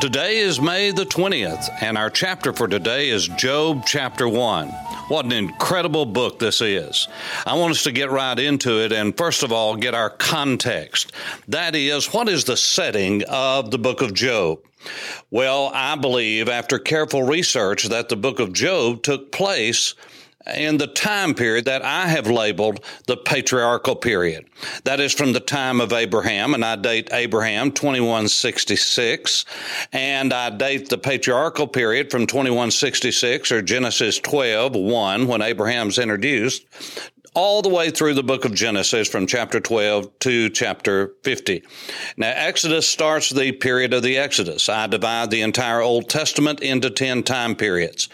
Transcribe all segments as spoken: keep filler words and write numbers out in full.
Today is May the twentieth, and our chapter for today is Job chapter one. What an incredible book this is. I want us to get right into it and, first of all, get our context. That is, what is the setting of the book of Job? Well, I believe, after careful research, that the book of Job took place in the time period that I have labeled the patriarchal period. That is from the time of Abraham, and I date Abraham twenty-one sixty-six, and I date the patriarchal period from twenty-one sixty-six, or Genesis twelve one, when Abraham's introduced, all the way through the book of Genesis from chapter twelve to chapter fifty. Now, Exodus starts the period of the Exodus. I divide the entire Old Testament into ten time periods.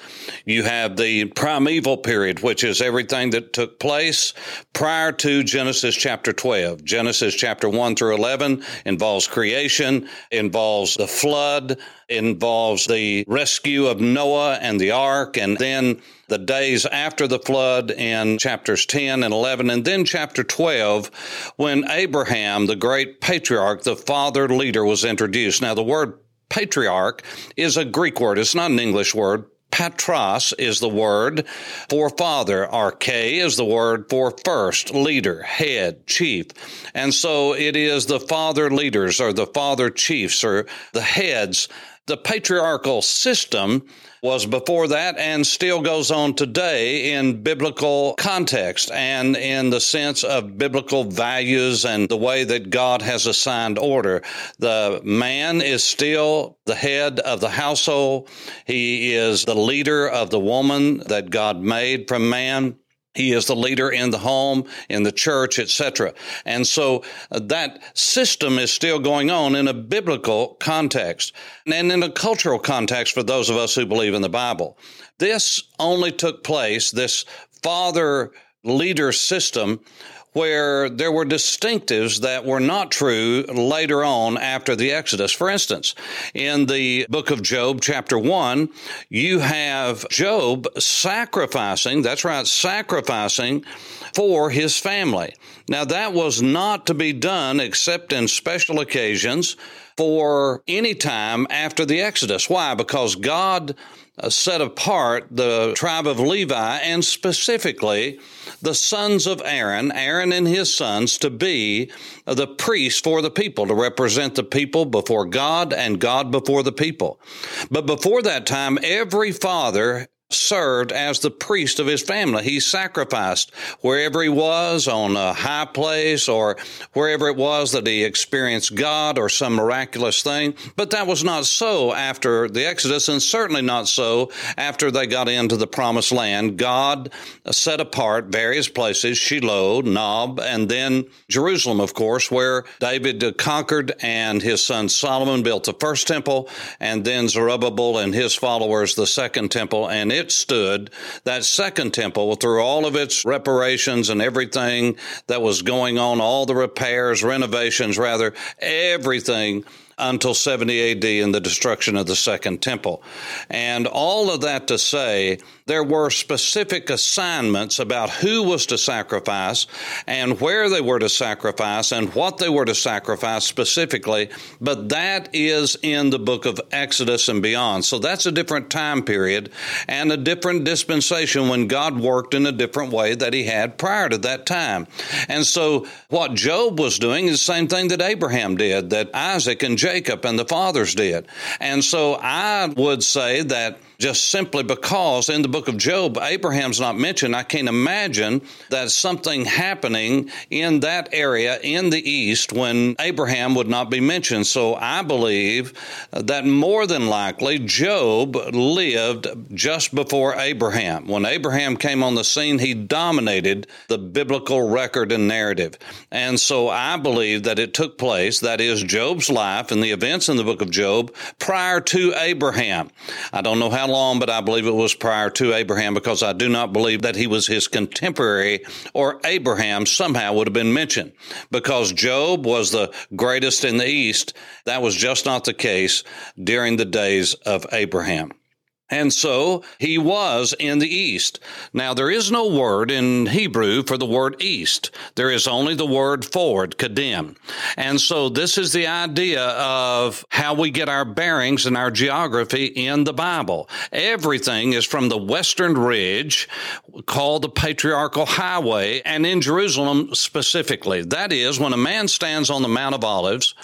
You have the primeval period, which is everything that took place prior to Genesis chapter twelve. Genesis chapter one through eleven involves creation, involves the flood, involves the rescue of Noah and the ark, and then the days after the flood in chapters ten and eleven, and then chapter twelve, when Abraham, the great patriarch, the father leader, was introduced. Now, the word patriarch is a Greek word. It's not an English word. Patros is the word for father. Arche is the word for first, leader, head, chief. And so it is the father leaders, or the father chiefs, or the heads. The patriarchal system was before that and still goes on today in biblical context and in the sense of biblical values and the way that God has assigned order. The man is still the head of the household. He is the leader of the woman that God made from man. He is the leader in the home, in the church, et cetera. And so that system is still going on in a biblical context and in a cultural context for those of us who believe in the Bible. This only took place, this father-leader system, where there were distinctives that were not true later on after the Exodus. For instance, in the book of Job, chapter one, you have Job sacrificing, that's right, sacrificing for his family. Now, that was not to be done except in special occasions for any time after the Exodus. Why? Because God set apart the tribe of Levi, and specifically the sons of Aaron, Aaron and his sons, to be the priests for the people, to represent the people before God and God before the people. But before that time, every father served as the priest of his family. He sacrificed wherever he was, on a high place, or wherever it was that he experienced God or some miraculous thing. But that was not so after the Exodus, and certainly not so after they got into the Promised Land. God set apart various places, Shiloh, Nob, and then Jerusalem, of course, where David conquered and his son Solomon built the first temple, and then Zerubbabel and his followers the second temple, and it stood, that second temple, through all of its reparations and everything that was going on, all the repairs, renovations, rather, everything until seventy A D and the destruction of the second temple. And all of that to say, there were specific assignments about who was to sacrifice and where they were to sacrifice and what they were to sacrifice specifically, but that is in the book of Exodus and beyond. So that's a different time period and a different dispensation when God worked in a different way that he had prior to that time. And so what Job was doing is the same thing that Abraham did, that Isaac and Jacob and the fathers did. And so I would say that just simply because in the book of Job, Abraham's not mentioned, I can't imagine that something happening in that area in the East when Abraham would not be mentioned. So I believe that more than likely Job lived just before Abraham. When Abraham came on the scene, he dominated the biblical record and narrative. And so I believe that it took place, that is, Job's life and the events in the book of Job, prior to Abraham. I don't know how how long, but I believe it was prior to Abraham, because I do not believe that he was his contemporary or Abraham somehow would have been mentioned, because Job was the greatest in the East. That was just not the case during the days of Abraham. And so he was in the East. Now, there is no word in Hebrew for the word East. There is only the word forward, kadim. And so this is the idea of how we get our bearings and our geography in the Bible. Everything is from the Western Ridge, called the Patriarchal Highway, and in Jerusalem specifically. That is, when a man stands on the Mount of Olives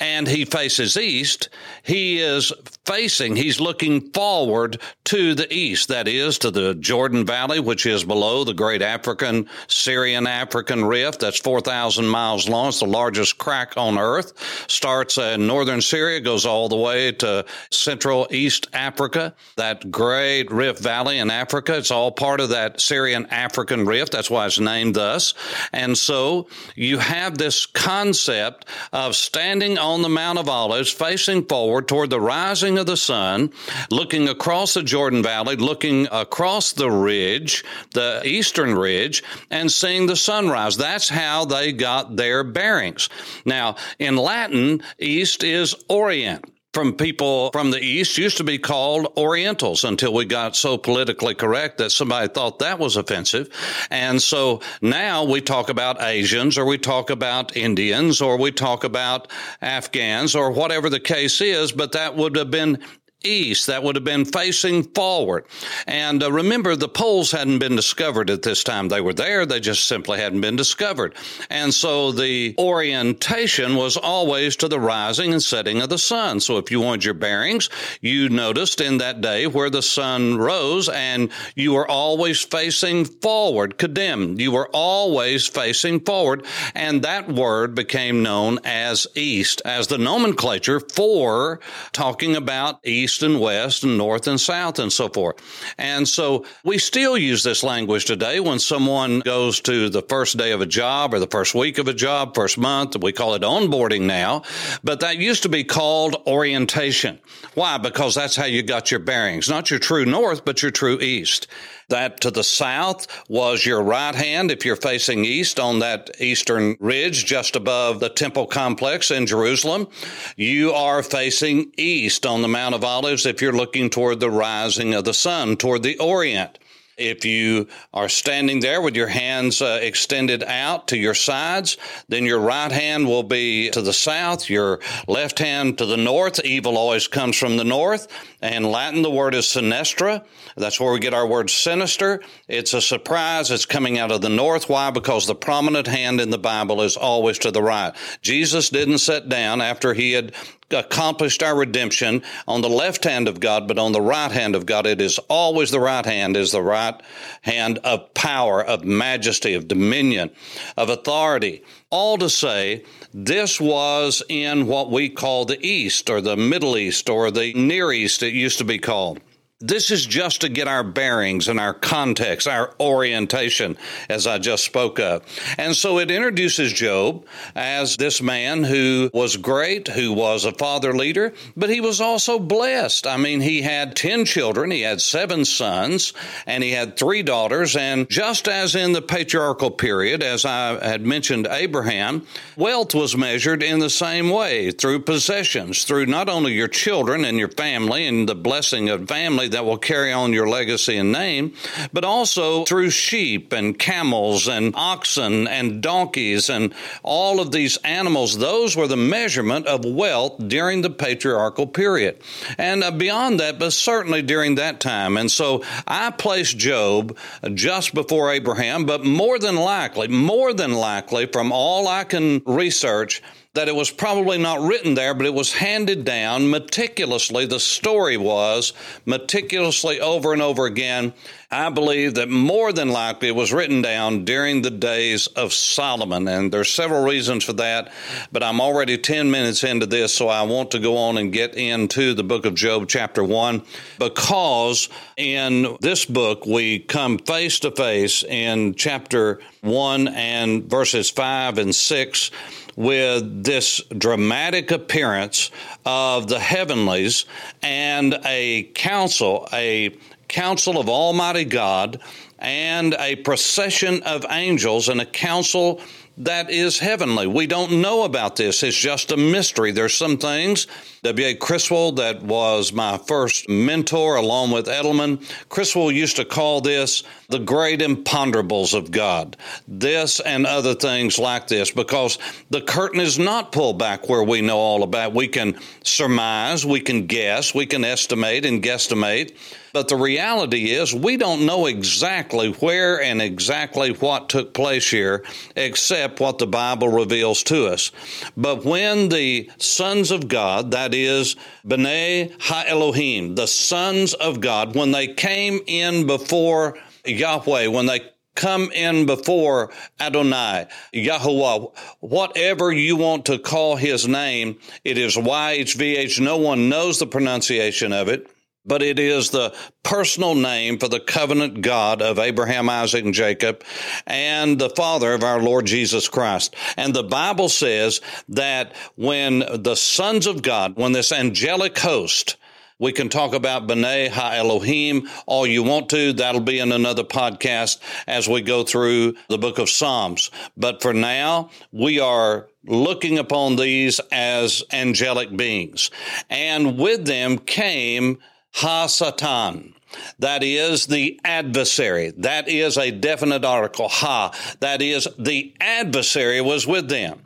and he faces east, he is facing, he's looking forward to the east, that is, to the Jordan Valley, which is below the great African, Syrian African Rift. That's four thousand miles long. It's the largest crack on earth. Starts in northern Syria, goes all the way to central East Africa, that great Rift Valley in Africa. It's all part of that Syrian African Rift. That's why it's named thus. And so you have this concept of standing on the Mount of Olives, facing forward toward the rising of the sun, looking across across the Jordan Valley, looking across the ridge, the eastern ridge, and seeing the sunrise. That's how they got their bearings. Now, in Latin, east is orient. From people from the East used to be called Orientals until we got so politically correct that somebody thought that was offensive. And so now we talk about Asians, or we talk about Indians, or we talk about Afghans, or whatever the case is, but that would have been east. That would have been facing forward. And uh, remember, the poles hadn't been discovered at this time. They were there. They just simply hadn't been discovered. And so the orientation was always to the rising and setting of the sun. So if you wanted your bearings, you noticed in that day where the sun rose, and you were always facing forward, kadim. You were always facing forward. And that word became known as east, as the nomenclature for talking about east and west and north and south and so forth. And so we still use this language today when someone goes to the first day of a job or the first week of a job, first month. We call it onboarding now, but that used to be called orientation. Why? Because that's how you got your bearings, not your true north, but your true east. That to the south was your right hand if you're facing east on that eastern ridge just above the temple complex in Jerusalem. You are facing east on the Mount of Olives if you're looking toward the rising of the sun, toward the orient. If you are standing there with your hands uh, extended out to your sides, then your right hand will be to the south, your left hand to the north. Evil always comes from the north. In Latin, the word is sinistra. That's where we get our word sinister. It's a surprise. It's coming out of the north. Why? Because the prominent hand in the Bible is always to the right. Jesus didn't sit down after he had accomplished our redemption on the left hand of God, but on the right hand of God. It is always the right hand, is the right hand of power, of majesty, of dominion, of authority. All to say, this was in what we call the East, or the Middle East, or the Near East, it used to be called. This is just to get our bearings and our context, our orientation, as I just spoke of. And so it introduces Job as this man who was great, who was a father leader, but he was also blessed. I mean, he had ten children, he had seven sons, and he had three daughters. And just as in the patriarchal period, as I had mentioned Abraham, wealth was measured in the same way, through possessions, through not only your children and your family and the blessing of family that will carry on your legacy and name, but also through sheep and camels and oxen and donkeys and all of these animals. Those were the measurement of wealth during the patriarchal period. And beyond that, but certainly during that time. And so I place Job just before Abraham, but more than likely, more than likely, from all I can research, that it was probably not written there, but it was handed down meticulously. The story was meticulously over and over again. I believe that more than likely it was written down during the days of Solomon, and there's several reasons for that, but I'm already ten minutes into this, so I want to go on and get into the book of Job chapter one, because in this book we come face to face in chapter one and verses five and six with this dramatic appearance of the heavenlies and a council, a council of Almighty God, and a procession of angels and a council that is heavenly. We don't know about this. It's just a mystery. There's some things. W A Criswell, that was my first mentor along with Edelman, Criswell used to call this the great imponderables of God, this and other things like this, because the curtain is not pulled back where we know all about. We can surmise, we can guess, we can estimate and guesstimate, but the reality is we don't know exactly where and exactly what took place here, except what the Bible reveals to us. But when the sons of God, that is B'nai Ha'Elohim, the sons of God, when they came in before Yahweh, when they come in before Adonai, Yahuwah, whatever you want to call his name, it is Y H V H. No one knows the pronunciation of it, but it is the personal name for the covenant God of Abraham, Isaac, and Jacob, and the Father of our Lord Jesus Christ. And the Bible says that when the sons of God, when this angelic host, we can talk about B'nai Ha'Elohim all you want to. That'll be in another podcast as we go through the book of Psalms. But for now, we are looking upon these as angelic beings. And with them came Ha-Satan. That is the adversary. That is a definite article. Ha. That is the adversary was with them.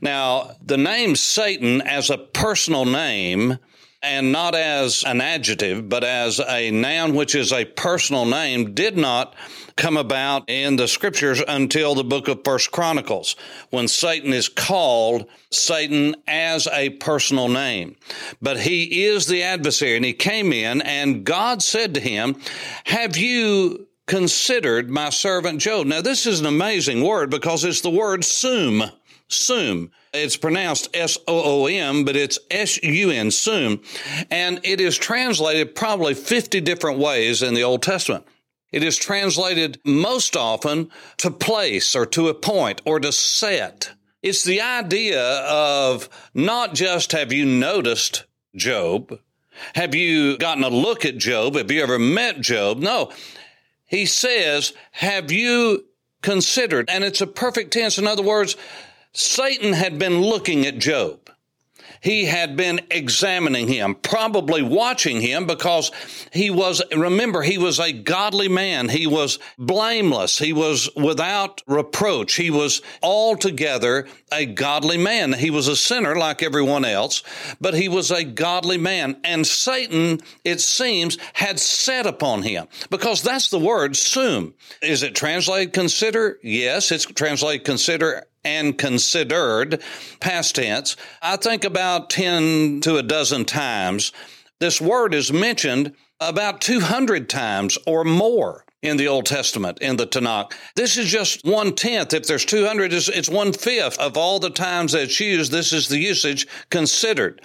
Now, the name Satan as a personal name, and not as an adjective, but as a noun, which is a personal name, did not come about in the scriptures until the book of First Chronicles, when Satan is called Satan as a personal name. But he is the adversary, and he came in, and God said to him, "Have you considered my servant Job?" Now, this is an amazing word because it's the word sum. Sum. It's pronounced S O O M, but it's S U N, sum. And it is translated probably fifty different ways in the Old Testament. It is translated most often to place or to appoint or to set. It's the idea of not just have you noticed Job, have you gotten a look at Job, have you ever met Job? No. He says, have you considered? And it's a perfect tense. In other words, Satan had been looking at Job. He had been examining him, probably watching him, because he was, remember, he was a godly man. He was blameless. He was without reproach. He was altogether a godly man. He was a sinner like everyone else, but he was a godly man. And Satan, it seems, had set upon him, because that's the word, sum. Is it translated consider? Yes, it's translated consider and considered, past tense. I think about ten to a dozen times this word is mentioned, about two hundred times or more in the Old Testament, in the Tanakh. This is just one-tenth. If there's two hundred, it's one-fifth of all the times that it's used. This is the usage, considered.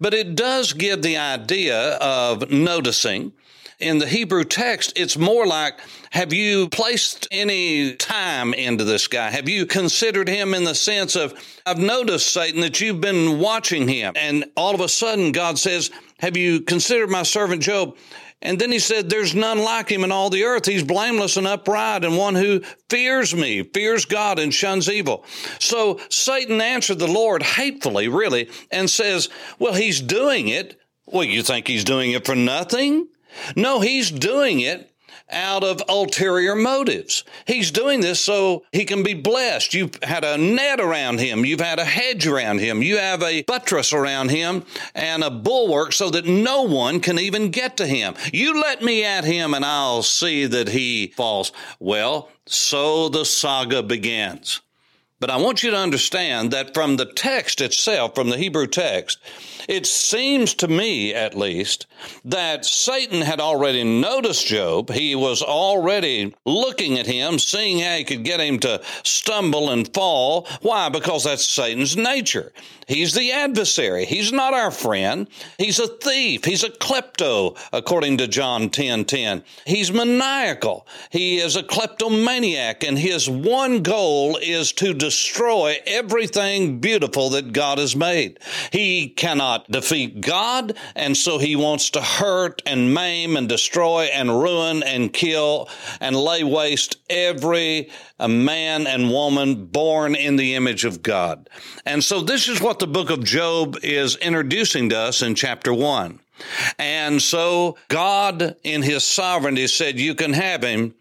But it does give the idea of noticing. In the Hebrew text, it's more like, have you placed any time into this guy? Have you considered him in the sense of, I've noticed, Satan, that you've been watching him. And all of a sudden, God says, have you considered my servant Job? And then he said, there's none like him in all the earth. He's blameless and upright and one who fears me, fears God and shuns evil. So Satan answered the Lord hatefully, really, and says, well, he's doing it. Well, you think he's doing it for nothing? No, he's doing it out of ulterior motives. He's doing this so he can be blessed. You've had a net around him. You've had a hedge around him. You have a buttress around him and a bulwark so that no one can even get to him. You let me at him and I'll see that he falls. Well, so the saga begins. But I want you to understand that from the text itself, from the Hebrew text, it seems to me, at least, that Satan had already noticed Job. He was already looking at him, seeing how he could get him to stumble and fall. Why? Because that's Satan's nature. He's the adversary. He's not our friend. He's a thief. He's a klepto, according to John ten ten. He's maniacal. He is a kleptomaniac, and his one goal is to destroy destroy everything beautiful that God has made. He cannot defeat God, and so he wants to hurt and maim and destroy and ruin and kill and lay waste every man and woman born in the image of God. And so this is what the book of Job is introducing to us in chapter one. And so God in his sovereignty said, you can have him.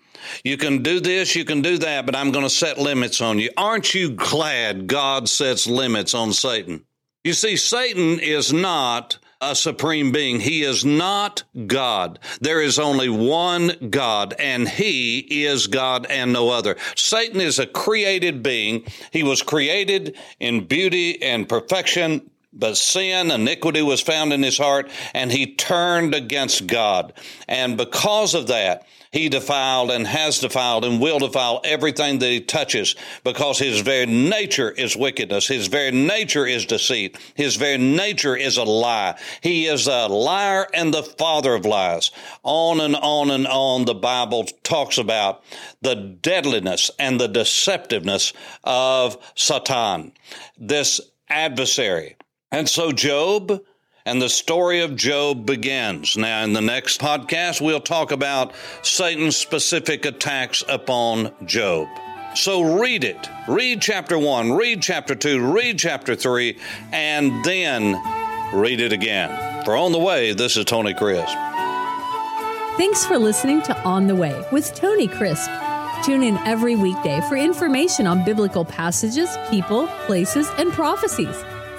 You can do this, you can do that, but I'm going to set limits on you. Aren't you glad God sets limits on Satan? You see, Satan is not a supreme being. He is not God. There is only one God, and he is God and no other. Satan is a created being. He was created in beauty and perfection. But sin, iniquity was found in his heart, and he turned against God. And because of that, he defiled and has defiled and will defile everything that he touches, because his very nature is wickedness. His very nature is deceit. His very nature is a lie. He is a liar and the father of lies. On and on and on, the Bible talks about the deadliness and the deceptiveness of Satan, this adversary. And so Job and the story of Job begins. Now, in the next podcast, we'll talk about Satan's specific attacks upon Job. So read it. Read chapter one, read chapter two, read chapter three, and then read it again. For On the Way, this is Tony Crisp. Thanks for listening to On the Way with Tony Crisp. Tune in every weekday for information on biblical passages, people, places, and prophecies.